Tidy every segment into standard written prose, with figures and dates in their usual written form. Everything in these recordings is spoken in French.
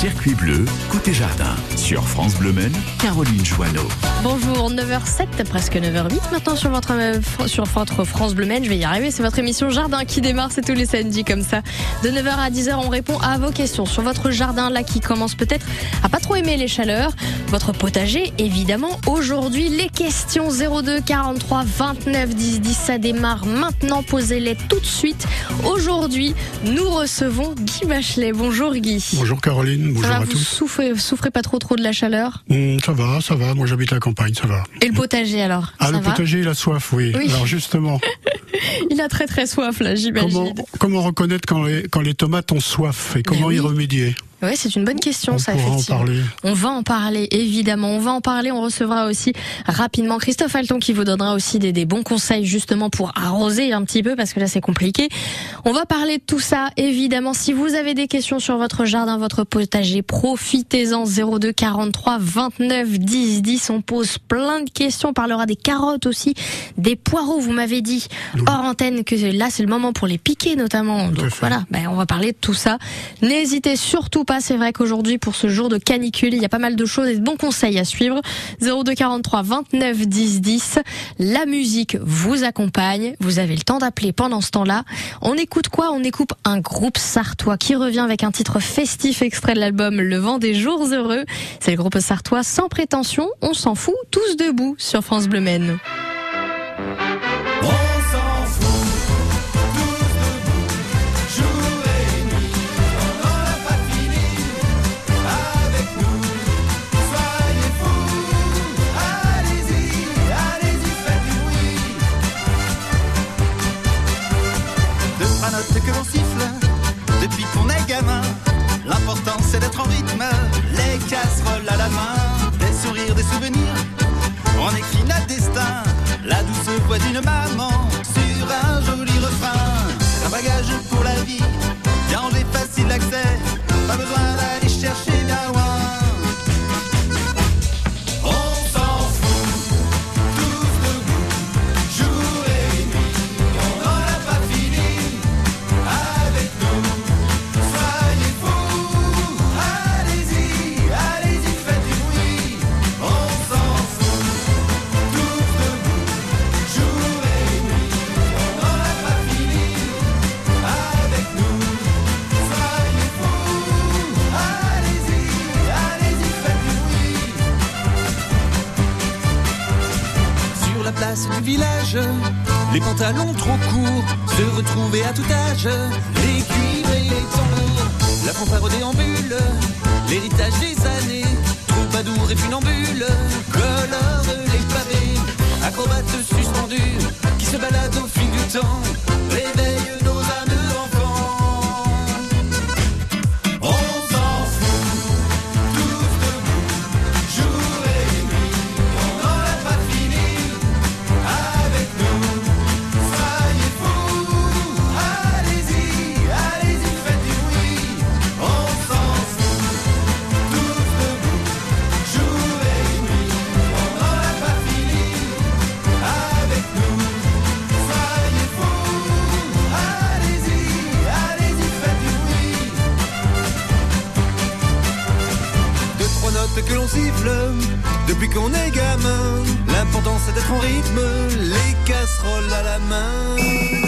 Circuit Bleu, Côté Jardin, sur France Bleu Men, Caroline Chouaneau. Bonjour, 9h07, presque 9h08, maintenant sur votre France Bleu Men, je vais y arriver, c'est votre émission Jardin qui démarre, c'est tous les samedis comme ça. De 9h à 10h, on répond à vos questions sur votre jardin, là qui commence peut-être à pas trop aimer les chaleurs, votre potager, évidemment. Aujourd'hui, les questions 02 43 29 10 10, ça démarre maintenant, posez-les tout de suite. Aujourd'hui, nous recevons Guy Bachelet. Bonjour Guy. Bonjour Caroline. Bonjour à tous. Souffrez pas trop de la chaleur? Ça va. Moi, j'habite la campagne, ça va. Et le potager alors? Ah, le potager, il a soif, oui. Alors justement, il a très très soif là, j'imagine. Comment reconnaître quand les tomates ont soif et comment y remédier? Oui, c'est une bonne question, ça, effectivement. On va en parler, évidemment. On recevra aussi rapidement Christophe Halton qui vous donnera aussi des bons conseils justement pour arroser un petit peu parce que là, c'est compliqué. On va parler de tout ça, évidemment. Si vous avez des questions sur votre jardin, votre potager, profitez-en. 02 43 29 10 10. On pose plein de questions. On parlera des carottes aussi, des poireaux. Vous m'avez dit hors antenne que là, c'est le moment pour les piquer notamment. Donc voilà, on va parler de tout ça. N'hésitez surtout pas. C'est vrai qu'aujourd'hui, pour ce jour de canicule, il y a pas mal de choses et de bons conseils à suivre. 02 43 29 10 10. La musique vous accompagne. Vous avez le temps d'appeler pendant ce temps-là. On écoute quoi? On écoute un groupe sartois qui revient avec un titre festif extrait de l'album Le Vent des Jours Heureux. C'est le groupe sartois Sans Prétention. On s'en fout, tous debout sur France Bleu Men. Que l'on siffle depuis qu'on est gamin, l'important c'est d'être en rythme, les casseroles à la main, des sourires, des souvenirs, on écrit notre destin, la douce voix d'une maman sur un joli refrain. Un bagage pour la vie, bien rangé, facile d'accès, pas besoin d'aller chercher bien loin. Du village, les pantalons trop courts, se retrouver à tout âge, les cuivres et les tambours, la fanfare déambule, l'héritage des années, troubadour et funambule, colore les pavés, acrobates suspendus, qui se baladent au fil du temps, réveillent nos âmes. Que l'on siffle depuis qu'on est gamin, l'important c'est d'être en rythme, les casseroles à la main.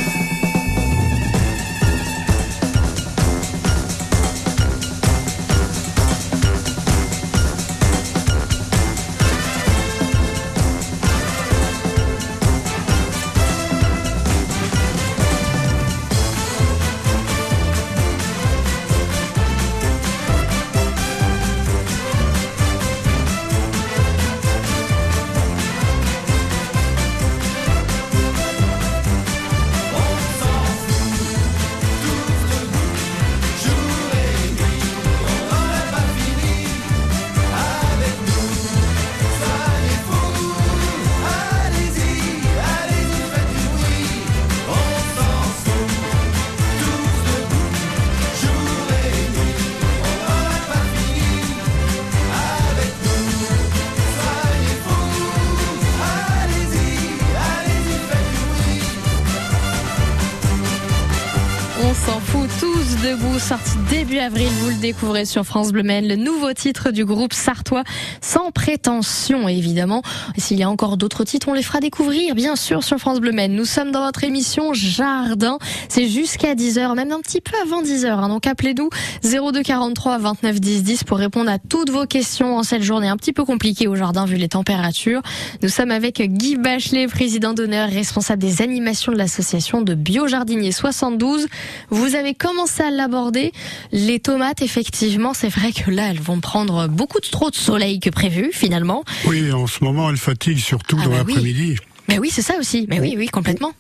72, sorti début avril, vous le découvrez sur France Bleu Men, le nouveau titre du groupe sartois, Sans prétention évidemment. Et s'il y a encore d'autres titres, on les fera découvrir bien sûr sur France Bleu Men. Nous sommes dans votre émission Jardin, c'est jusqu'à 10h, même un petit peu avant 10h, hein. Donc appelez-nous 02 43 29 10 10 pour répondre à toutes vos questions en cette journée un petit peu compliquée au jardin vu les températures. Nous sommes avec Guy Bachelet, président d'honneur, responsable des animations de l'association de Biojardiniers 72. Vous avez commencé à l'aborder, les tomates effectivement, c'est vrai que là elles vont prendre beaucoup trop de soleil que prévu finalement. Oui, en ce moment elles fatiguent surtout dans l'après-midi. Mais oui, c'est ça aussi, mais oui, complètement.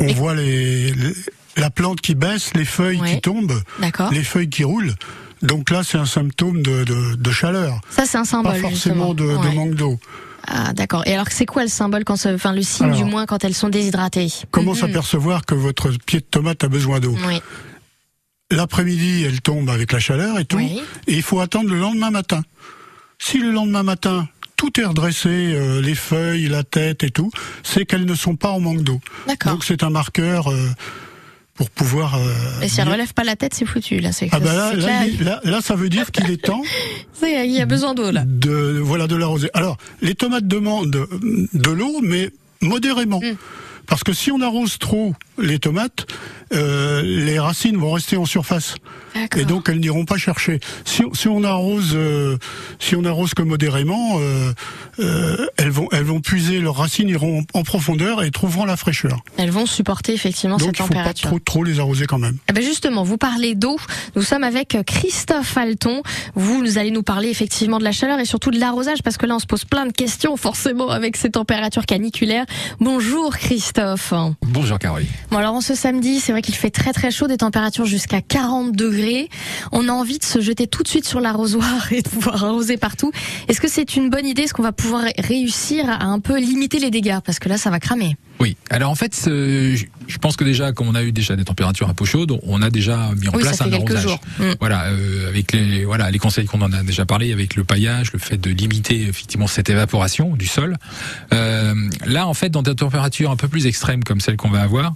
On voit la plante qui baisse, les feuilles qui tombent, les feuilles qui roulent. Donc là, c'est un symptôme de chaleur. Ça, c'est un symbole. Pas forcément de manque d'eau. Ah, d'accord. Et alors, c'est quoi le symbole le signe alors, du moins quand elles sont déshydratées? Comment s'apercevoir que votre pied de tomate a besoin d'eau? L'après-midi, elle tombe avec la chaleur et tout. Et il faut attendre le lendemain matin. Si le lendemain matin, tout est redressé, les feuilles, la tête et tout, c'est qu'elles ne sont pas en manque d'eau. D'accord. Donc c'est un marqueur... pour pouvoir... Et si elle ne relève pas la tête, c'est foutu. Là, c'est là, ça veut dire qu'il est temps... Il y a besoin d'eau, là. De l'arroser. Alors, les tomates demandent de l'eau, mais modérément. Parce que si on arrose trop les tomates, les racines vont rester en surface. D'accord. Et donc, elles n'iront pas chercher. Si on arrose que modérément, elles vont puiser leurs racines, iront en profondeur et trouveront la fraîcheur. Elles vont supporter effectivement cette température. Donc, il ne faut pas trop les arroser quand même. Ah ben justement, vous parlez d'eau. Nous sommes avec Christophe Halton. Vous allez nous parler effectivement de la chaleur et surtout de l'arrosage, parce que là, on se pose plein de questions forcément avec ces températures caniculaires. Bonjour Christophe. Bonjour Caroline. Bon alors, en ce samedi, c'est vrai qu'il fait très très chaud, des températures jusqu'à 40 degrés. On a envie de se jeter tout de suite sur l'arrosoir et de pouvoir arroser partout. Est-ce que c'est une bonne idée? Est-ce qu'on va pouvoir réussir à un peu limiter les dégâts? Parce que là, ça va cramer. Oui, alors en fait, je pense que déjà, comme on a eu déjà des températures un peu chaudes, on a déjà mis en place un arrosage. Jours. Voilà, avec les conseils qu'on en a déjà parlé, avec le paillage, le fait de limiter effectivement cette évaporation du sol. Là, en fait, dans des températures un peu plus extrêmes comme celles qu'on va avoir,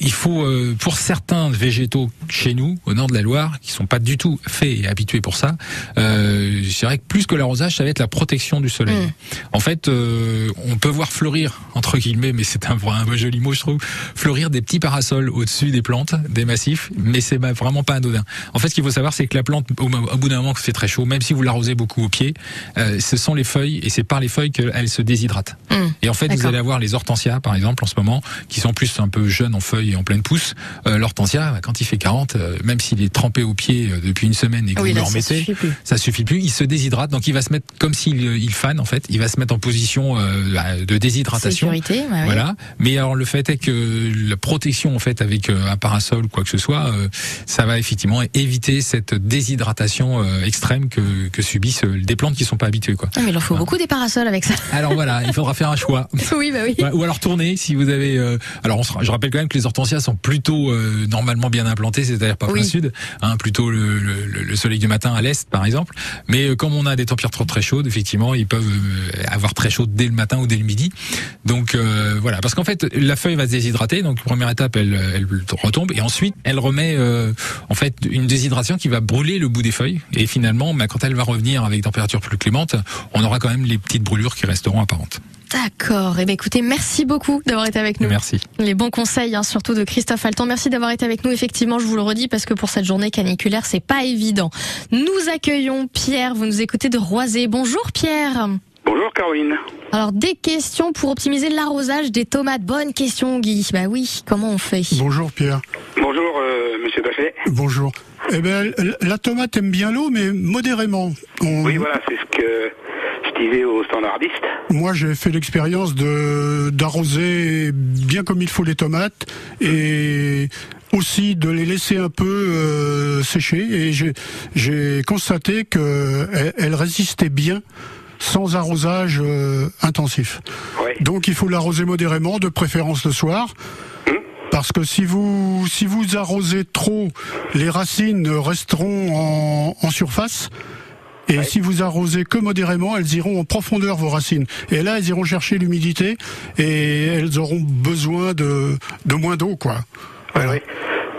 il faut, pour certains végétaux chez nous, au nord de la Loire, qui sont pas du tout faits et habitués pour ça, je dirais que plus que l'arrosage, ça va être la protection du soleil. En fait, on peut voir fleurir, entre guillemets, mais c'est un joli mot je trouve, fleurir des petits parasols au-dessus des plantes, des massifs, mais c'est vraiment pas anodin. En fait, ce qu'il faut savoir, c'est que la plante, au bout d'un moment que c'est très chaud, même si vous l'arrosez beaucoup au pied, ce sont les feuilles, et c'est par les feuilles qu'elles se déshydratent. Et en fait, vous allez avoir les hortensias, par exemple, en ce moment, qui sont plus un peu jeunes en feuilles et en pleine pousse. L'hortensia, quand il fait 40, même s'il est trempé au pied depuis une semaine et que vous le remettez, ça suffit plus. Il se déshydrate, donc il va se mettre comme s'il fane en fait. Il va se mettre en position de déshydratation. Sécurité, voilà. Mais alors le fait est que la protection en fait avec un parasol ou quoi que ce soit, ça va effectivement éviter cette déshydratation extrême que subissent des plantes qui sont pas habituées quoi. Ah, mais il leur faut beaucoup des parasols avec ça. Alors voilà, il faudra faire un choix. Oui. Ou alors tourner si vous avez. Je rappelle quand même que les hortensias sont plutôt normalement bien implantées, c'est-à-dire pas plein sud, plutôt le soleil du matin à l'est par exemple. Mais comme on a des températures très chaudes, effectivement, ils peuvent avoir très chaud dès le matin ou dès le midi. Donc voilà, parce qu'en fait, la feuille va se déshydrater. Donc première étape, elle retombe et ensuite elle remet en fait une déshydratation qui va brûler le bout des feuilles. Et finalement, quand elle va revenir avec température plus clémente, on aura quand même les petites brûlures qui resteront apparentes. D'accord. Eh bien, écoutez, merci beaucoup d'avoir été avec nous. Merci. Les bons conseils, surtout de Christophe Halton. Merci d'avoir été avec nous. Effectivement, je vous le redis, parce que pour cette journée caniculaire, c'est pas évident. Nous accueillons Pierre. Vous nous écoutez de Roiser. Bonjour, Pierre. Bonjour, Caroline. Alors, des questions pour optimiser l'arrosage des tomates. Bonne question, Guy. Bah oui, comment on fait? Bonjour, Pierre. Bonjour, monsieur Bachelet. Bonjour. Eh bien, la tomate aime bien l'eau, mais modérément. Oui, voilà, c'est ce que... Aux standardistes. Moi, j'ai fait l'expérience d'arroser bien comme il faut les tomates et aussi de les laisser un peu sécher. Et j'ai constaté qu'elles résistaient bien sans arrosage intensif. Ouais. Donc, il faut l'arroser modérément, de préférence le soir. Parce que si vous arrosez trop, les racines resteront en surface. Et si vous arrosez que modérément, elles iront en profondeur, vos racines. Et là, elles iront chercher l'humidité et elles auront besoin de moins d'eau, quoi. Voilà. Oui,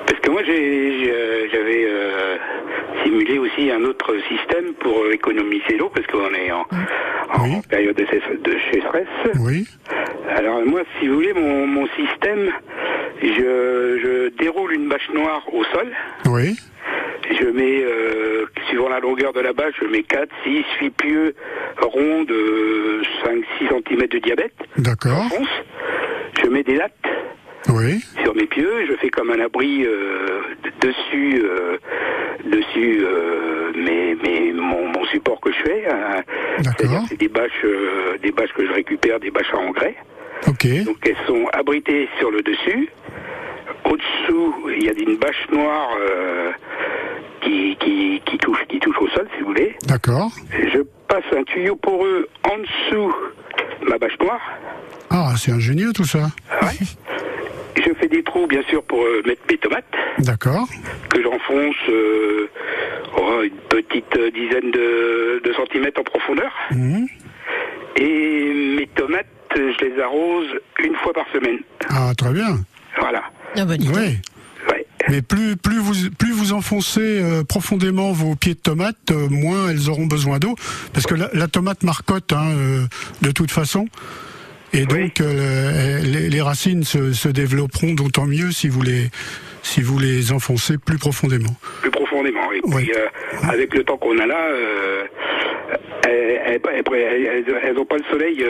parce que que moi j'avais simulé aussi un autre système pour économiser l'eau, parce qu'on est en période de sécheresse. Oui. Alors moi, si vous voulez, mon système, je déroule une bâche noire au sol. Oui. Je mets, suivant la longueur de la bâche, je mets 4, 6, 8 pieux ronds de 5, 6 cm de diamètre. D'accord. Je mets des lattes. Oui. Sur mes pieux, je fais comme un abri dessus mon support que je fais. D'accord. C'est des bâches que je récupère, des bâches à engrais. Ok. Donc elles sont abritées sur le dessus. Au-dessous, il y a une bâche noire qui touche au sol, si vous voulez. D'accord. Je passe un tuyau poreux en dessous de ma bâche noire. Ah, c'est ingénieux tout ça. Ouais. Je fais des trous, bien sûr, pour mettre mes tomates. D'accord. Que j'enfonce une petite dizaine de centimètres en profondeur. Mmh. Et mes tomates, je les arrose une fois par semaine. Ah, très bien. Voilà. Ah, bonne idée. Oui. Ouais. Mais plus vous enfoncez profondément vos pieds de tomate, moins elles auront besoin d'eau, parce que la tomate marcotte, de toute façon. Et donc, oui. Les racines se développeront d'autant mieux si vous les enfoncez plus profondément. Plus profondément, oui. Ouais. Puis, avec le temps qu'on a là, elles n'ont pas le soleil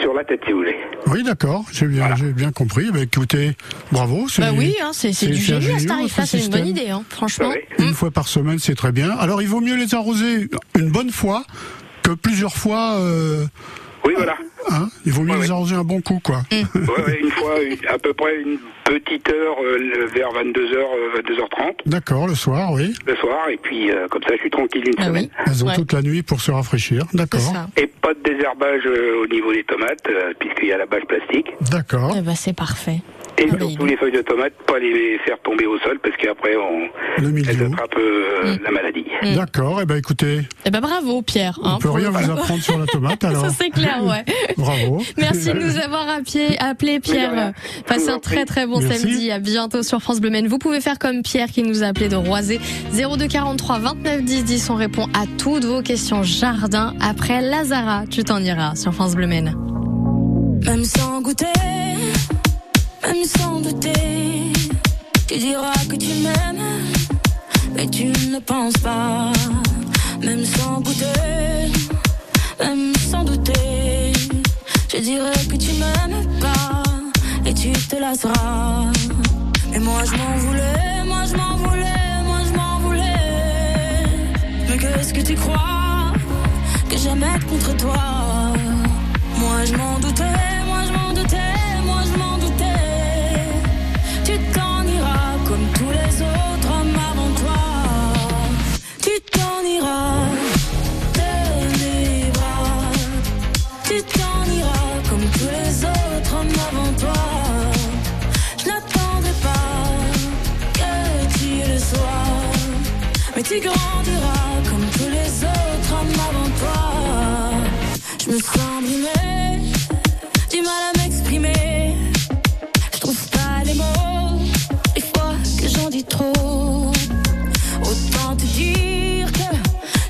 sur la tête, si vous voulez. Oui, d'accord, j'ai bien compris. Bah, écoutez, bravo. C'est du génie à ce tarif-là, c'est une bonne idée, franchement. Ouais. Une fois par semaine, c'est très bien. Alors, il vaut mieux les arroser une bonne fois que plusieurs fois... Oui, voilà. Il vaut mieux les arroser un bon coup, quoi. Ouais, une fois, à peu près une petite heure, vers 22h, 22h30. D'accord, le soir, oui. Le soir, et puis comme ça, je suis tranquille une semaine. Oui. Elles ont toute la nuit pour se rafraîchir, d'accord. Et pas de désherbage au niveau des tomates, puisqu'il y a la bâche plastique. D'accord. Eh ben, c'est parfait. Et surtout les feuilles de tomates, pas les faire tomber au sol, parce qu'après, elles attrapent la maladie. Mmh. D'accord, eh ben, écoutez. Eh ben, bravo, Pierre. On peut rien vous apprendre sur la tomate, alors. Ça, c'est clair. Ouais. Bravo. Merci de nous avoir appelé, Pierre. Passez un très très bon samedi. À bientôt sur France Bleu Men. Vous pouvez faire comme Pierre qui nous a appelé de Roiser. 0243 29 10 10. On répond à toutes vos questions jardin. Après Lazara, tu t'en iras sur France Bleu Men. Même sans goûter, même sans douter, tu diras que tu m'aimes, mais tu ne penses pas. Même sans goûter, même sans douter, je dirais que tu m'aimes pas et tu te lasseras. Mais moi je m'en voulais, moi je m'en voulais, moi je m'en voulais. Mais qu'est-ce que tu crois que j'aimais contre toi? Moi je m'en doutais, moi je m'en doutais, moi je m'en doutais. Tu t'en iras comme tous les autres hommes avant toi. Tu t'en iras. Tu t'en iras comme tous les autres hommes avant toi. Je n'attendrai pas que tu le sois, mais tu grandiras comme tous les autres hommes avant toi. Je me sens brimée, du mal à m'exprimer. Je trouve pas les mots, des fois que j'en dis trop. Autant te dire que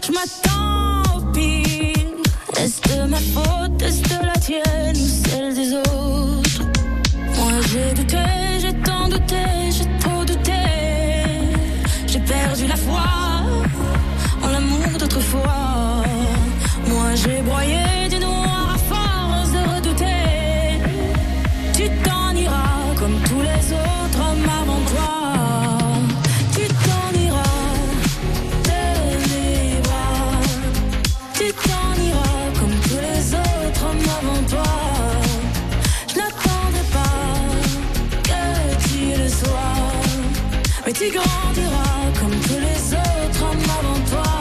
je m'attends au pire. Est-ce ma faute, est-ce la tienne ou celle des autres? Moi j'ai douté, j'ai tant douté, j'ai trop douté. J'ai perdu la foi en l'amour d'autrefois. Moi j'ai broyé du noir à force de redouter. Tu t'en iras comme tous les autres hommes avant toi. Tu t'en iras de mes bras. Tu t'en iras avant toi, je n'attendrai pas que tu le sois, mais tu grandiras comme tous les autres hommes avant toi.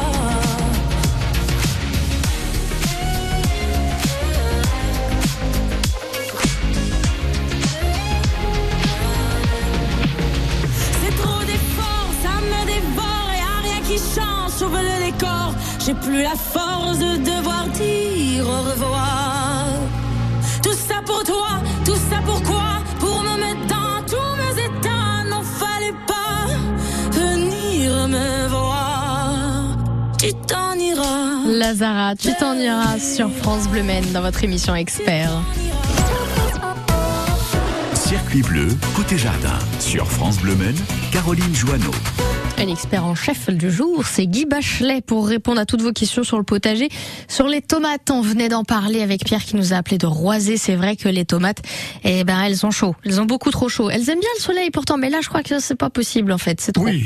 C'est trop d'efforts, ça me dévore et à rien qui change, sauve le décor. J'ai plus la force de devoir dire au revoir. Tout ça pour toi, tout ça pour quoi? Pour me mettre dans tous mes états, non tu t'en iras. Lazara, tu t'en iras sur France Bleu Men dans votre émission Expert. Circuit Bleu, Côté Jardin. Sur France Bleu Men, Caroline Chouaneau. L'expert en chef du jour, c'est Guy Bachelet pour répondre à toutes vos questions sur le potager. Sur les tomates, on venait d'en parler avec Pierre qui nous a appelé de Roiser. C'est vrai que les tomates, elles ont chaud. Elles ont beaucoup trop chaud. Elles aiment bien le soleil pourtant, mais là, je crois que c'est pas possible en fait. C'est trop. Oui,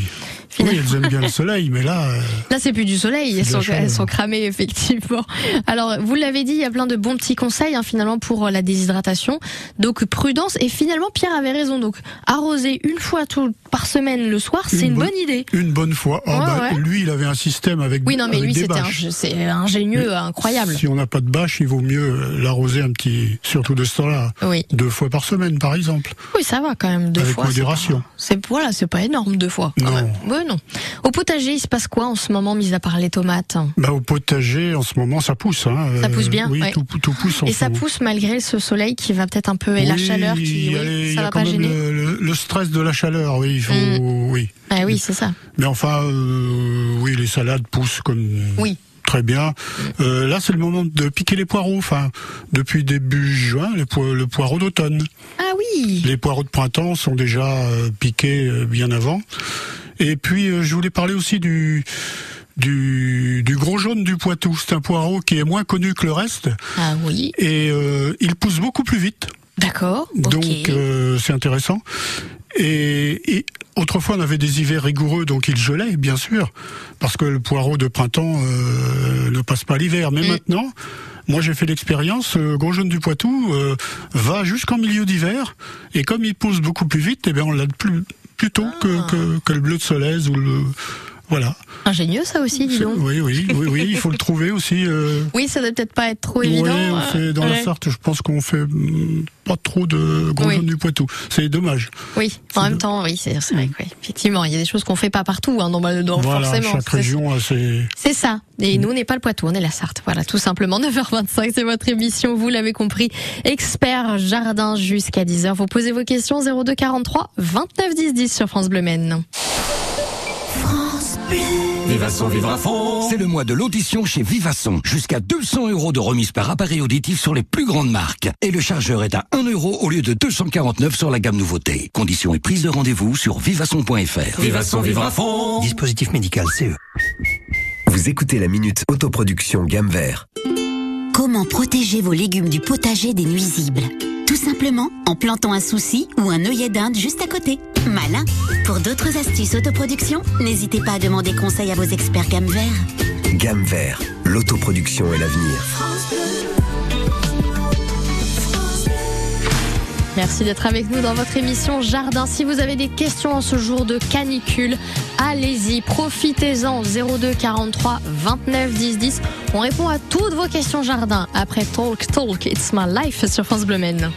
oui, elles aiment bien le soleil, mais là... Là, c'est plus du soleil. Elles sont cramées, effectivement. Alors, vous l'avez dit, il y a plein de bons petits conseils finalement pour la déshydratation. Donc, prudence. Et finalement, Pierre avait raison. Donc, arroser une fois par semaine le soir, c'est une bonne idée. Une bonne fois. Oh, ouais, bah, ouais. Lui, il avait un système avec des bâches. Oui, non, mais lui, c'était ingénieux, incroyable. Si on n'a pas de bâche, il vaut mieux l'arroser surtout de ce temps-là, oui. 2 fois par semaine, par exemple. Oui, ça va quand même, 2 fois. Avec modération. C'est pas énorme, 2 fois. Non. Ouais, non. Au potager, il se passe quoi en ce moment, mis à part les tomates? Bah, au potager, en ce moment, ça pousse. Ça pousse bien. Oui, ouais. tout pousse. Et ça pousse malgré ce soleil qui va peut-être un peu, et la chaleur qui, ça va pas gêner. Le stress de la chaleur, oui, il faut, oui. Ah oui, c'est ça. Mais enfin, oui, les salades poussent très bien. Là, c'est le moment de piquer les poireaux. Enfin, depuis début juin, le poireau d'automne. Ah oui. Les poireaux de printemps sont déjà piqués bien avant. Et puis, je voulais parler aussi du gros jaune du Poitou. C'est un poireau qui est moins connu que le reste. Ah oui. Et il pousse beaucoup plus vite. D'accord. Donc, c'est intéressant. Et autrefois, on avait des hivers rigoureux, donc il gelait, bien sûr, parce que le poireau de printemps ne passe pas l'hiver. Mais maintenant, moi j'ai fait l'expérience, le gros jaune du Poitou va jusqu'en milieu d'hiver, et comme il pousse beaucoup plus vite, eh bien, on l'a plus tôt que le bleu de Solèze ou le... Voilà. Ingénieux, ça aussi, dis donc. Oui, il faut le trouver aussi. Oui, ça doit peut-être pas être trop évident. Oui, on fait dans la Sarthe, je pense qu'on fait pas trop de gros jaunes du Poitou. C'est dommage. Oui, en même temps, oui, c'est vrai. Oui. Effectivement, il y a des choses qu'on fait pas partout, normalement, voilà, forcément. Chaque région, c'est ça. Et nous, on n'est pas le Poitou, on est la Sarthe. Voilà, tout simplement. 9h25, c'est votre émission, vous l'avez compris. Expert Jardin jusqu'à 10h. Vous posez vos questions 02 43 29 10 10 sur France Bleu Men. Vivasson, vivre à fond. C'est le mois de l'audition chez Vivasson. Jusqu'à 200 € de remise par appareil auditif sur les plus grandes marques. Et le chargeur est à 1 € au lieu de 249 sur la gamme nouveauté. Conditions et prise de rendez-vous sur vivasson.fr. Vivasson, vivre à fond. Dispositif médical CE. Vous écoutez la Minute Autoproduction Gamme Vert. Comment protéger vos légumes du potager des nuisibles? Tout simplement en plantant un souci ou un œillet d'Inde juste à côté. Malin! Pour d'autres astuces autoproduction, n'hésitez pas à demander conseil à vos experts Gamme Vert. Gamme Vert, l'autoproduction est l'avenir. Merci d'être avec nous dans votre émission Jardin. Si vous avez des questions en ce jour de canicule, allez-y, profitez-en. 02 43 29 10 10. On répond à toutes vos questions Jardin après Talk Talk It's My Life sur France Bleu Men.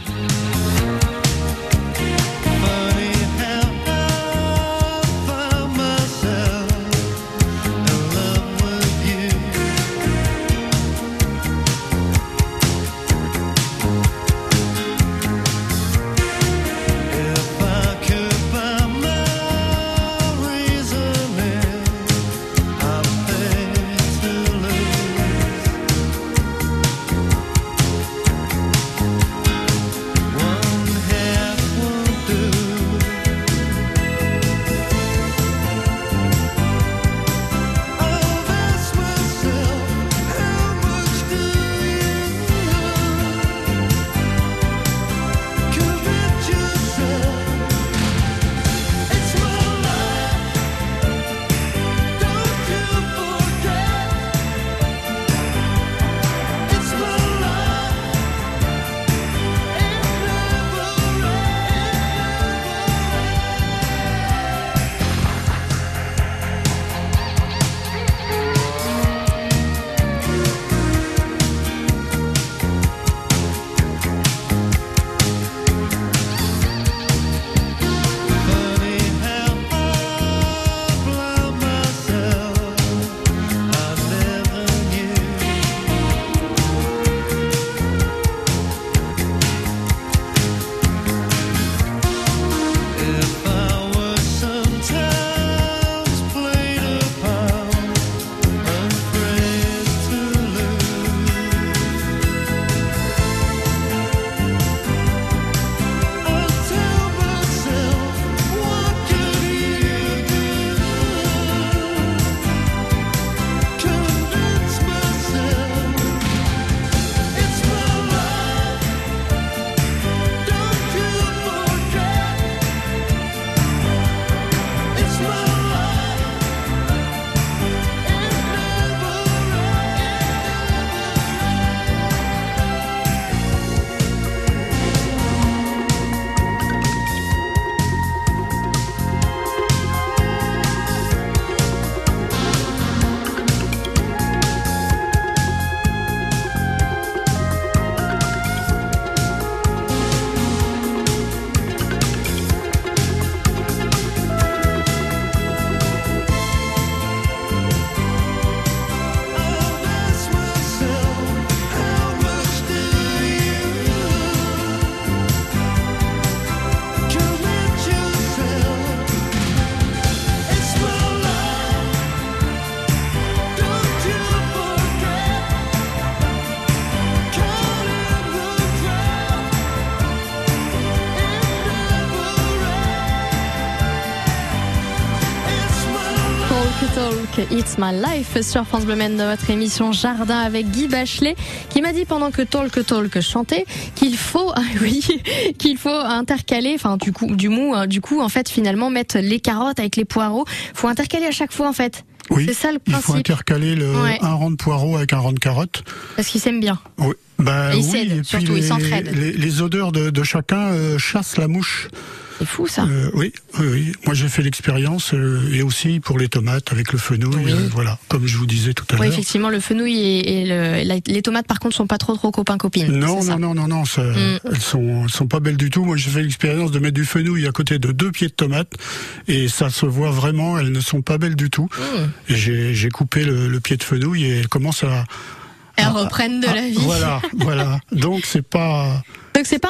Talk, It's My Life sur France Bleu Men, de votre émission Jardin avec Guy Bachelet, qui m'a dit pendant que Talk chantait qu'il faut intercaler, enfin du coup en fait finalement mettre les carottes avec les poireaux, faut intercaler à chaque fois en fait. Oui, c'est ça le principe. Il faut intercaler un rang de poireaux avec un rang de carottes. Parce qu'ils s'aiment bien. Oui. Bah, ils s'aident, oui, surtout ils s'entraident. Les odeurs de chacun chassent la mouche. C'est fou ça. Oui. Moi j'ai fait l'expérience et aussi pour les tomates avec le fenouil. Oui. Voilà, comme je vous disais tout à l'heure. Oui, effectivement, le fenouil les tomates par contre sont pas trop copains copines. Non, elles sont pas belles du tout. Moi j'ai fait l'expérience de mettre du fenouil à côté de 2 pieds de tomates et ça se voit vraiment. Elles ne sont pas belles du tout. Mmh. Et j'ai coupé le pied de fenouil et elles commencent à reprennent de la vie. Voilà. Donc c'est pas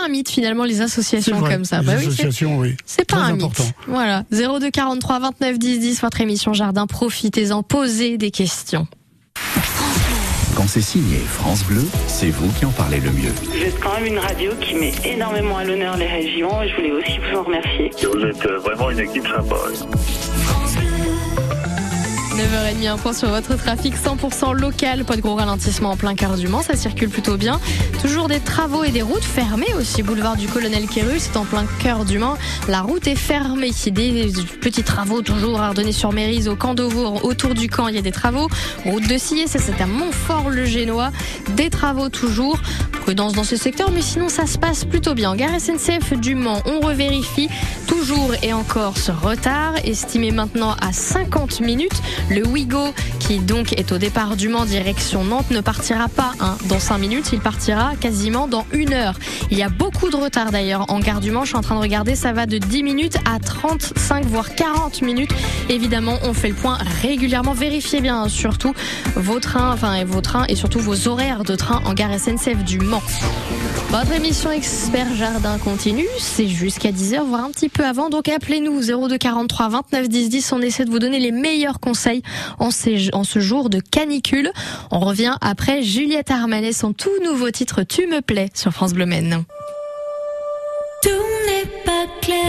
un mythe finalement, les associations vrai, comme ça. Oui. C'est pas un important. Mythe. Voilà. 02 43 29 10 10 votre émission Jardin, profitez-en, posez des questions. Quand c'est signé France Bleu, c'est vous qui en parlez le mieux. Vous êtes quand même une radio qui met énormément à l'honneur les régions et je voulais aussi vous en remercier. Vous êtes vraiment une équipe sympa. 9h30, un point sur votre trafic 100% local, pas de gros ralentissement en plein cœur du Mans, ça circule plutôt bien. Toujours des travaux et des routes fermées aussi, boulevard du Colonel Quérus, c'est en plein cœur du Mans, la route est fermée. Des petits travaux toujours à Ardennais-sur-Mérise, au Camp d'Auvour, autour du camp, il y a des travaux. Route de Sillé, ça c'est à Montfort-le-Génois, des travaux toujours. Prudence dans ce secteur, mais sinon ça se passe plutôt bien. Gare SNCF du Mans, on revérifie toujours et encore ce retard, estimé maintenant à 50 minutes. Le Ouigo, qui donc est au départ du Mans direction Nantes, ne partira pas dans 5 minutes, il partira quasiment dans 1 heure. Il y a beaucoup de retard d'ailleurs en gare du Mans, je suis en train de regarder, ça va de 10 minutes à 35 voire 40 minutes. Évidemment, on fait le point régulièrement, vérifiez bien surtout vos trains et surtout vos horaires de train en gare SNCF du Mans. Votre émission Expert Jardin continue, c'est jusqu'à 10h, voire un petit peu avant, donc appelez-nous 02 43 29 10 10, on essaie de vous donner les meilleurs conseils en ce jour de canicule. On revient après Juliette Armanet, son tout nouveau titre Tu me plais sur France Bleu Men. Tout n'est pas clair.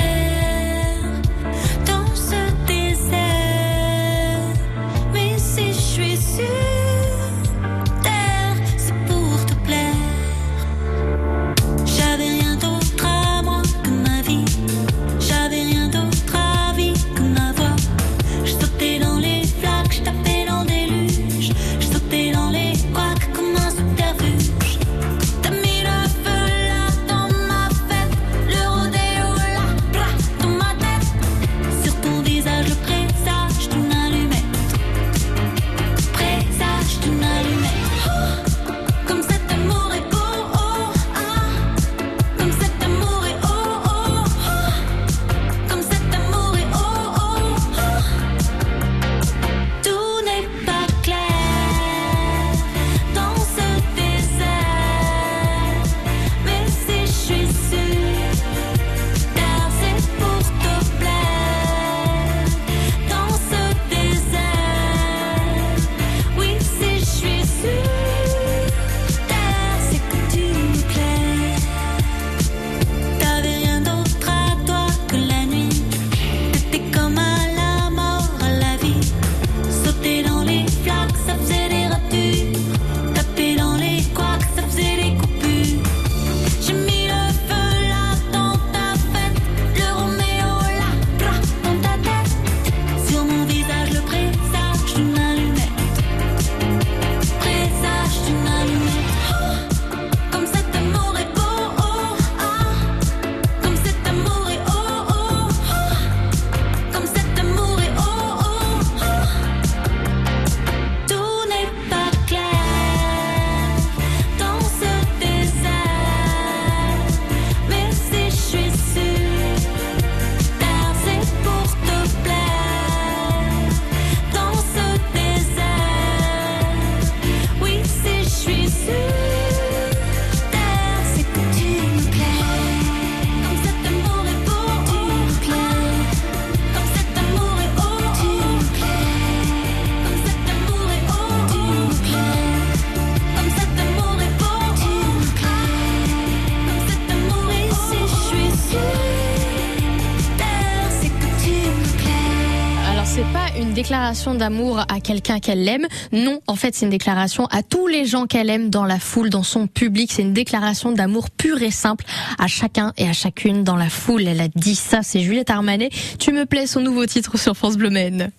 pas une déclaration d'amour à quelqu'un qu'elle aime. Non, en fait, c'est une déclaration à tous les gens qu'elle aime dans la foule, dans son public. C'est une déclaration d'amour pure et simple à chacun et à chacune dans la foule. Elle a dit ça, c'est Juliette Armanet. Tu me plais, son nouveau titre sur France Bleu Men.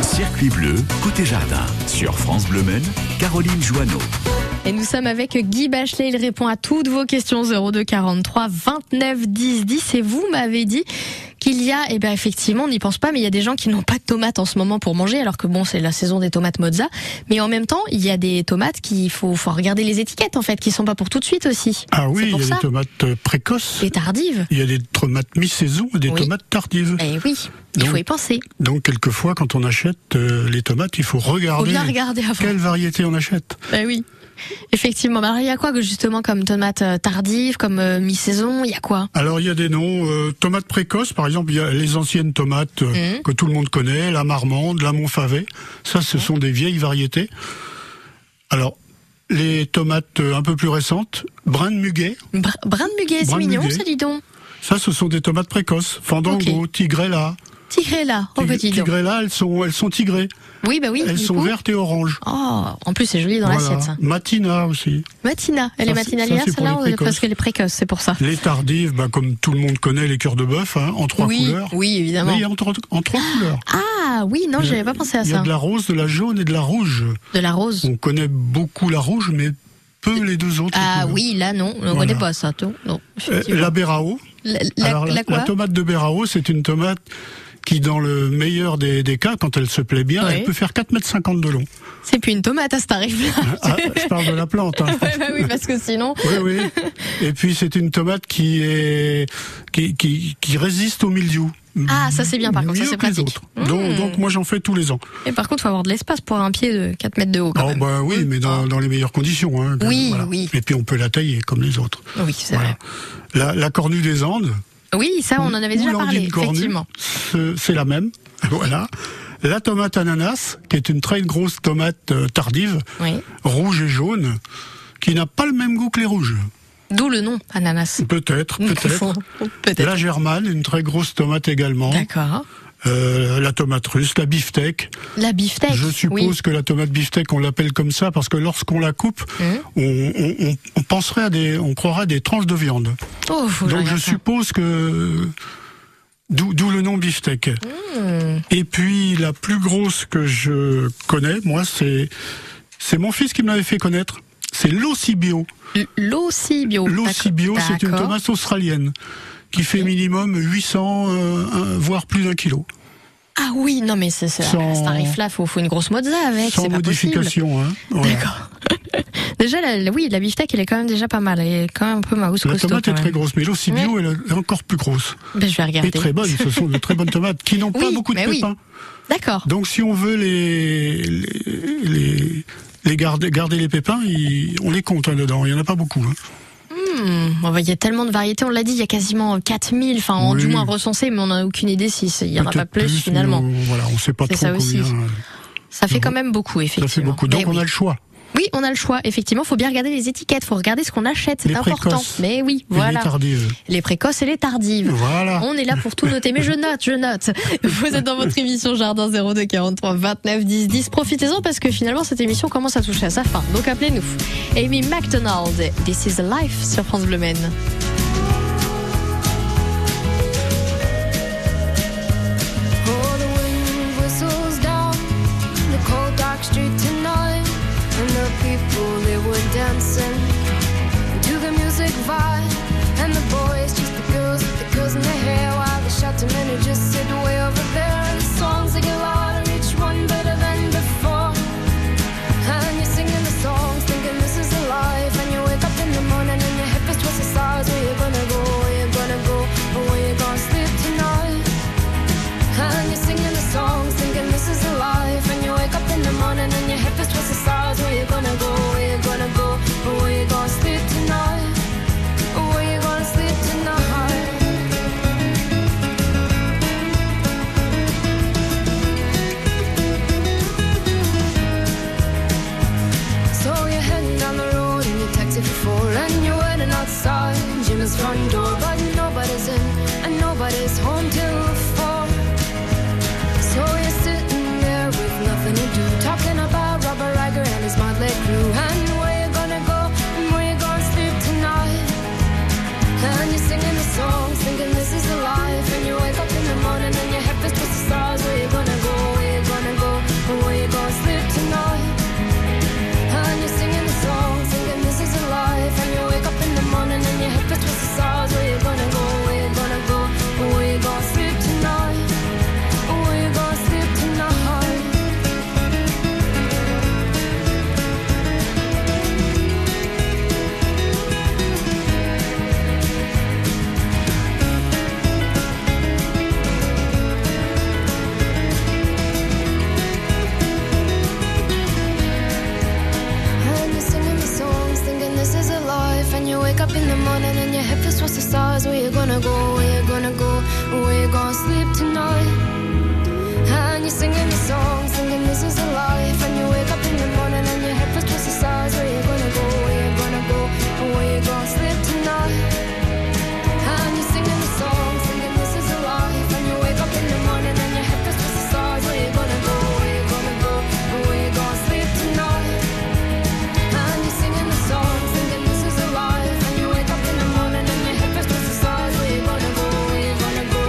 Circuit bleu, côté jardin. Sur France Bleu Men, Caroline Chouaneau. Et nous sommes avec Guy Bachelet, il répond à toutes vos questions 02 43 29 10 10 et vous m'avez dit qu'il y a, effectivement on n'y pense pas, mais il y a des gens qui n'ont pas de tomates en ce moment pour manger, alors que bon, c'est la saison des tomates mozza, mais en même temps il y a des tomates qu'il faut regarder les étiquettes en fait, qui sont pas pour tout de suite aussi. Ah oui, il y a des tomates précoces. Et tardives. Il y a des tomates mi-saison et des tomates tardives. Eh oui, il faut y penser. Donc quelquefois quand on achète les tomates, il faut regarder, avant. Quelle variété on achète. Eh oui. Effectivement, alors il y a quoi justement comme tomates tardives, comme mi-saison, il y a quoi? Alors il y a des noms, tomates précoces par exemple, il y a les anciennes tomates que tout le monde connaît, la Marmande, la Montfavet, ça ce sont des vieilles variétés. Alors les tomates un peu plus récentes, brin de muguet. Brin de muguet, c'est mignon ça dis donc. Ça ce sont des tomates précoces, fandango, tigrella. Tigrella, oh petit don. Tigrella, elles sont tigrées. Oui, bah oui. Elles sont vertes et oranges. Oh, en plus c'est joli dans l'assiette ça. Matina aussi. Matina, elle est matinalière celle-là parce qu'elle est précoce, c'est pour ça. Les tardives, comme tout le monde connaît, les cœurs de bœuf, hein, en trois couleurs. Oui, évidemment. Mais en trois couleurs. Ah oui, non, j'avais pas pensé à ça. Il y a de la rose, de la jaune et de la rouge. De la rose. On connaît beaucoup la rouge, mais peu les deux autres. Ah oui, là non, on connaît pas ça. Non, la Bérao. La tomate de Bérao, c'est une tomate qui, dans le meilleur des cas, quand elle se plaît bien, elle peut faire 4,50 m de long. C'est plus une tomate à ce tarif-là. Ah, je parle de la plante. Hein. Oui, parce que sinon... Et puis, c'est une tomate qui résiste au mildiou. Ah, ça c'est bien par contre, ça c'est pratique. Donc moi j'en fais tous les ans. Et par contre, il faut avoir de l'espace pour un pied de 4 mètres de haut quand même. Oui, mais dans les meilleures conditions. Hein, oui. Et puis on peut la tailler comme les autres. Oui, c'est vrai. La cornue des Andes. Oui, ça on en avait déjà parlé, effectivement. C'est la même, voilà. La tomate ananas, qui est une très grosse tomate tardive, rouge et jaune, qui n'a pas le même goût que les rouges. D'où le nom, ananas. Peut-être. La germane, une très grosse tomate également. D'accord. La tomate russe, la beefsteak. La beefsteak. Je suppose que la tomate beefsteak, on l'appelle comme ça parce que lorsqu'on la coupe, on penserait on croirait à des tranches de viande. Oh, donc je suppose que d'où le nom beefsteak. Et puis la plus grosse que je connais, moi, c'est mon fils qui me l'avait fait connaître. C'est l'ossibio. L'ossibio. L'ossibio, c'est une tomate australienne qui fait minimum 800, voire plus d'1 kg. Ah oui, non mais ce tarif-là, faut une grosse mozza avec, c'est pas possible. Sans modification, hein. Voilà. D'accord. Déjà, la beefsteak, elle est quand même déjà pas mal. Elle est quand même un peu marrante. La tomate est très grosse, mais l'ossibio, elle est encore plus grosse. Je vais regarder. Et très bonne, ce sont de très bonnes tomates qui n'ont pas beaucoup de pépins. D'accord. Donc si on veut les garder les pépins, on les compte dedans, il n'y en a pas beaucoup. Il y a tellement de variétés, on l'a dit, il y a quasiment 4000, du moins recensés, mais on n'a aucune idée s'il n'y en a pas plus finalement. Voilà, on ne sait pas trop ça combien. Ça fait quand même beaucoup, effectivement. Ça fait beaucoup, donc on a le choix. Oui, on a le choix, effectivement, il faut bien regarder les étiquettes, il faut regarder ce qu'on achète, c'est important. Précoces, mais oui, voilà. Les tardives. Les précoces et les tardives. Voilà. On est là pour tout noter, mais je note. Vous êtes dans votre émission Jardin 02 43 29 10 10. Profitez-en parce que finalement cette émission commence à toucher à sa fin. Donc appelez-nous. Amy MacDonald, This is a Life sur France Bleu Men. People, they were dancing to the music vibe, and the boys, just the girls in their hair, while the shot to men who just sit way over there. The songs they get louder, each one better than before, and you're singing the songs, thinking this is a life, and you wake up in the morning and your hip is twisted sideways. morning and your head feels towards the stars. Where you gonna go, where you gonna go, where you gonna sleep tonight? And you're singing the song, singing this is a life. And you wake up in the morning and your head feels towards the stars. Where you gonna go, where you gonna go, where you gonna sleep tonight? And you're singing the song, singing this is a life. And you wake up in the morning and your head feels towards the stars. Where you gonna go, where you gonna go, where you gonna sleep tonight? And you're singing the song, singing this is a life. And you wake up in the morning and your head feels towards the stars. Where you gonna go, where you gonna go,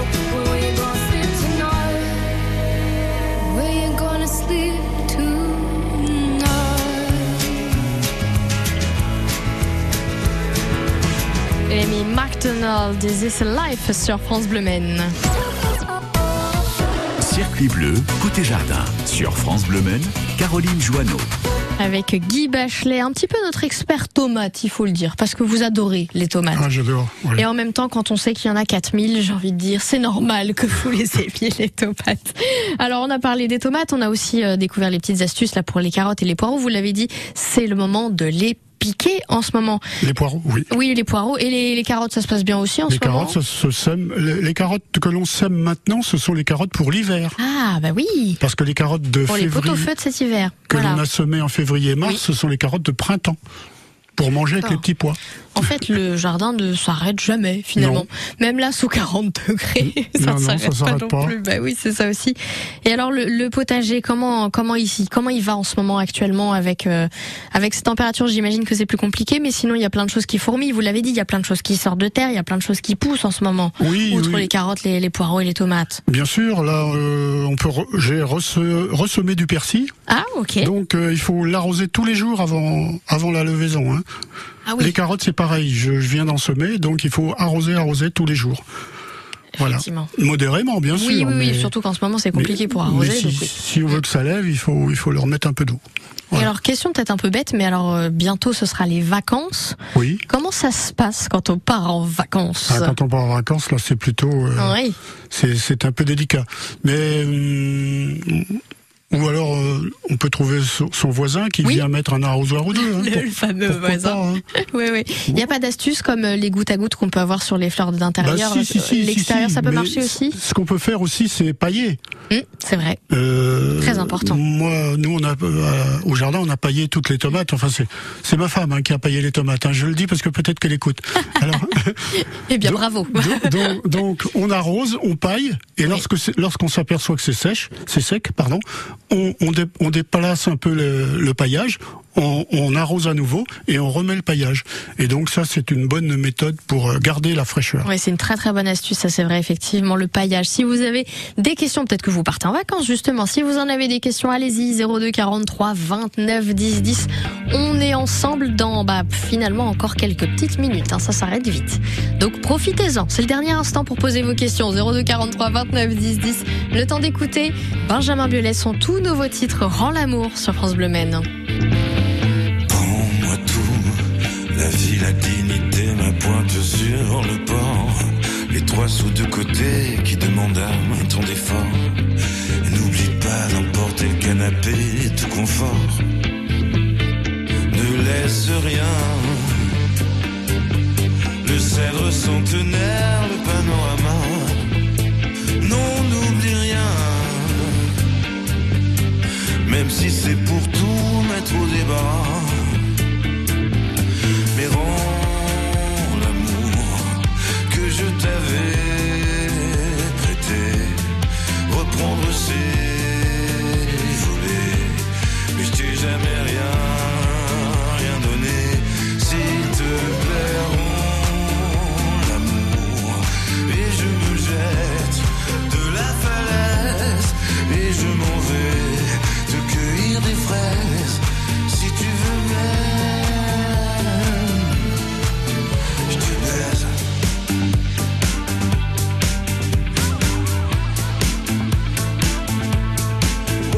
where you gonna sleep tonight? Where you gonna sleep tonight? Amy MacDonald, This is Life sur France Bleu Men. Circuit bleu, côté jardin. Sur France Bleu Men, Caroline Chouaneau. Avec Guy Bachelet, un petit peu notre expert tomate, il faut le dire, parce que vous adorez les tomates. Ah, j'adore. Oui. Et en même temps, quand on sait qu'il y en a 4000, j'ai envie de dire, c'est normal que vous les aimiez, les tomates. Alors, on a parlé des tomates, on a aussi découvert les petites astuces là pour les carottes et les poireaux. Vous l'avez dit, c'est le moment de les piquer en ce moment. Les poireaux, oui. Oui, les poireaux. Et les carottes, ça se passe bien aussi en ce moment ? Les carottes, ça se sème. Les carottes que l'on sème maintenant, ce sont les carottes pour l'hiver. Ah, bah oui. Parce que les carottes de février... Pour les pot-au-feu de cet hiver. Que l'on a semées en février-mars, oui. Ce sont les carottes de printemps. Pour manger avec les petits pois. En fait, le jardin ne s'arrête jamais, finalement. Non. Même là, sous 40 degrés, ça ne s'arrête pas non plus. Bah oui, c'est ça aussi. Et alors, le potager, comment il va en ce moment actuellement avec ces températures? J'imagine que c'est plus compliqué, mais sinon, il y a plein de choses qui fourmillent. Vous l'avez dit, il y a plein de choses qui sortent de terre, il y a plein de choses qui poussent en ce moment. Oui, outre les carottes, les poireaux et les tomates. Bien sûr, là, j'ai ressemé du persil. Ah, ok. Donc, il faut l'arroser tous les jours avant la levaison, hein. Ah oui. Les carottes, c'est pareil. Je viens d'en semer, donc il faut arroser tous les jours. Voilà. Modérément, bien sûr. Oui, surtout qu'en ce moment, c'est compliqué pour arroser. Si on veut que ça lève, il faut leur mettre un peu d'eau. Voilà. Et alors, question peut-être un peu bête, mais alors bientôt, ce sera les vacances. Oui. Comment ça se passe quand on part en vacances ? Quand on part en vacances, là, c'est plutôt... oui. C'est un peu délicat. Mais... Ou alors, on peut trouver son voisin qui vient mettre un arrosoir ou deux. Hein, le fameux voisin. Pas, hein. Oui. Il n'y a pas d'astuce comme les gouttes à gouttes qu'on peut avoir sur les fleurs d'intérieur. Bah, si, l'extérieur, ça peut marcher aussi. Ce qu'on peut faire aussi, c'est pailler. C'est vrai. Très important. Moi, nous, au jardin, on a paillé toutes les tomates. Enfin, c'est ma femme qui a paillé les tomates. Hein. Je le dis parce que peut-être qu'elle écoute. Alors, eh bien, bravo. donc, on arrose, on paille, et lorsqu'on s'aperçoit que c'est sec, on déplace un peu le paillage, on arrose à nouveau et on remet le paillage. Et donc ça, c'est une bonne méthode pour garder la fraîcheur. Oui, c'est une très très bonne astuce, ça c'est vrai, effectivement, le paillage. Si vous avez des questions, peut-être que vous partez en vacances justement, si vous en avez des questions, allez-y, 02 43 29 10 10. On est ensemble dans finalement encore quelques petites minutes, ça s'arrête vite. Donc profitez-en, c'est le dernier instant pour poser vos questions, 02 43 29 10 10. Le temps d'écouter Benjamin Biolay, son tout nouveau titre Rends l'amour sur France Bleu Men. Prends-moi tout, la vie, la dignité, ma pointe sur le port, les 3 sous de côté qui demandent un temps d'effort. N'oublie pas d'emporter le canapé et tout confort. Ne laisse rien, le cèdre centenaire, le panorama. Non, n'oublie rien. Même si c'est pour tout mettre au débat. Mais rends l'amour que je t'avais prêté. Reprendre ses volets. Mais je t'ai jamais rien donné. S'il te plaît, rends l'amour. Et je me jette de la falaise. Et je m'en vais te cueillir des fraises, si tu veux même, je te baise. Oh.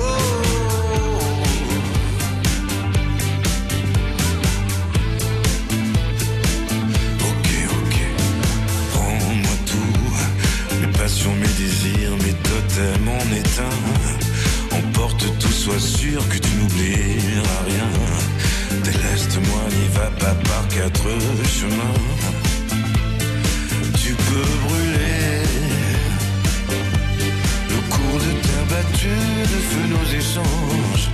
Ok, prends-moi tout, mes passions, mes désirs, mes totems en éteint. Emporte tout, sois sûr que tu n'oublieras rien. Déleste-moi, n'y va pas par 4 chemins. brûlés, le cours de terre battue, le feu nos échanges,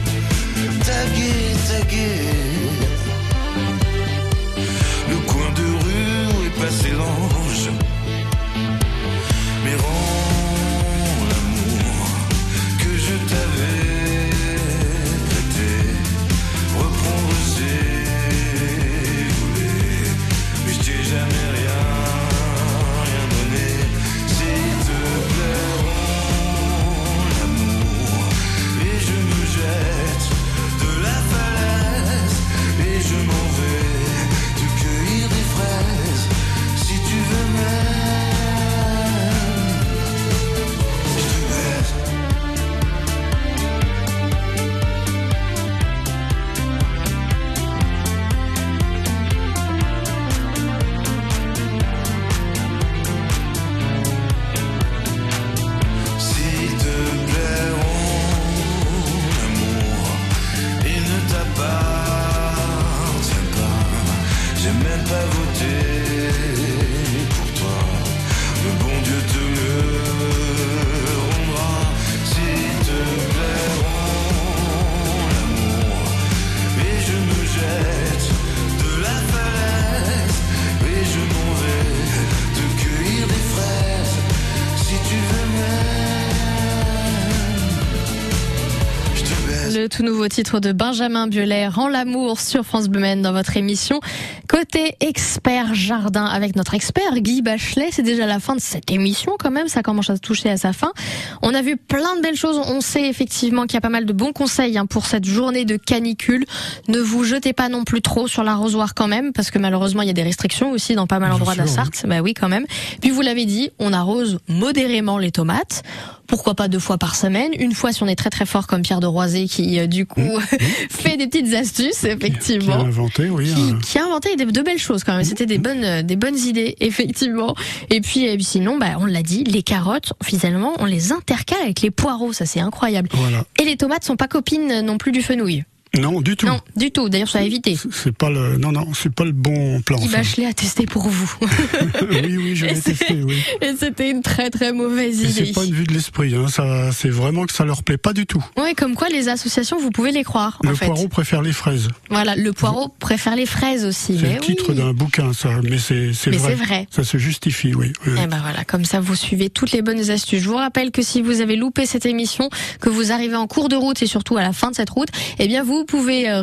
tagués, tagués, le coin de rue où est passé l'ange. Mais rends l'amour que je t'avais prêté, reprendre ses volets, mais je t'ai jamais rien donné. S'il te plaît, rends l'amour et je me jette de la falaise et je m'en vais te cueillir des fraises si tu veux m'aimer. Tout nouveau titre de Benjamin Biolay, Rends l'amour sur France Bleu Men dans votre émission Côté Expert Jardin avec notre expert Guy Bachelet. C'est déjà la fin de cette émission quand même, ça commence à toucher à sa fin. On a vu plein de belles choses, on sait effectivement qu'il y a pas mal de bons conseils pour cette journée de canicule. Ne vous jetez pas non plus trop sur l'arrosoir quand même, parce que malheureusement il y a des restrictions aussi dans pas mal d'endroits de la Sarthe, oui. Bah oui quand même. Puis vous l'avez dit, on arrose modérément les tomates. Pourquoi pas 2 fois par semaine, une fois si on est très très fort comme Pierre de Roiser qui du coup fait des petites astuces effectivement. Qui a inventé de belles choses quand même. C'était des bonnes idées effectivement. Et puis sinon on l'a dit, les carottes finalement on les intercale avec les poireaux, ça c'est incroyable. Voilà. Et les tomates sont pas copines non plus du fenouil. Non, du tout. Non, du tout. D'ailleurs, ça a évité. C'est pas le bon plan. Guy Bachelet a testé pour vous. oui, je l'ai testé, oui. Et c'était une très très mauvaise idée. C'est pas une vue de l'esprit, ça, c'est vraiment que ça leur plaît pas du tout. Oui, comme quoi les associations, vous pouvez les croire, en fait. Le poireau préfère les fraises. Voilà, le poireau préfère les fraises aussi. C'est le titre d'un bouquin, ça, mais c'est vrai. Ça se justifie, oui. Et voilà, comme ça, vous suivez toutes les bonnes astuces. Je vous rappelle que si vous avez loupé cette émission, que vous arrivez en cours de route et surtout à la fin de cette route, vous pouvez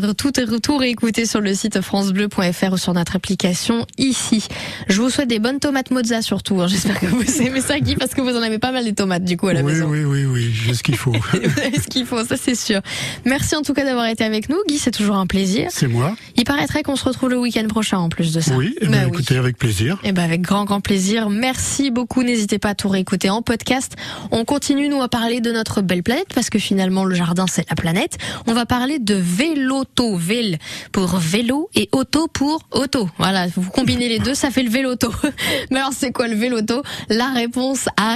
tout réécouter sur le site francebleu.fr ou sur notre application ici. Je vous souhaite des bonnes tomates mozza surtout. J'espère que vous aimez ça, Guy, parce que vous en avez pas mal des tomates du coup à la maison. Oui, j'ai ce qu'il faut. J'ai ce qu'il faut, ça c'est sûr. Merci en tout cas d'avoir été avec nous, Guy, c'est toujours un plaisir. C'est moi. Il paraîtrait qu'on se retrouve le week-end prochain en plus de ça. Oui, écoutez, avec plaisir. Avec grand plaisir. Merci beaucoup, n'hésitez pas à tout réécouter en podcast. On continue, nous, à parler de notre belle planète, parce que finalement le jardin c'est la planète. On va parler de véloto, vél pour vélo et auto pour auto. Voilà, vous combinez les deux, ça fait le véloto. Mais alors c'est quoi le véloto ? La réponse à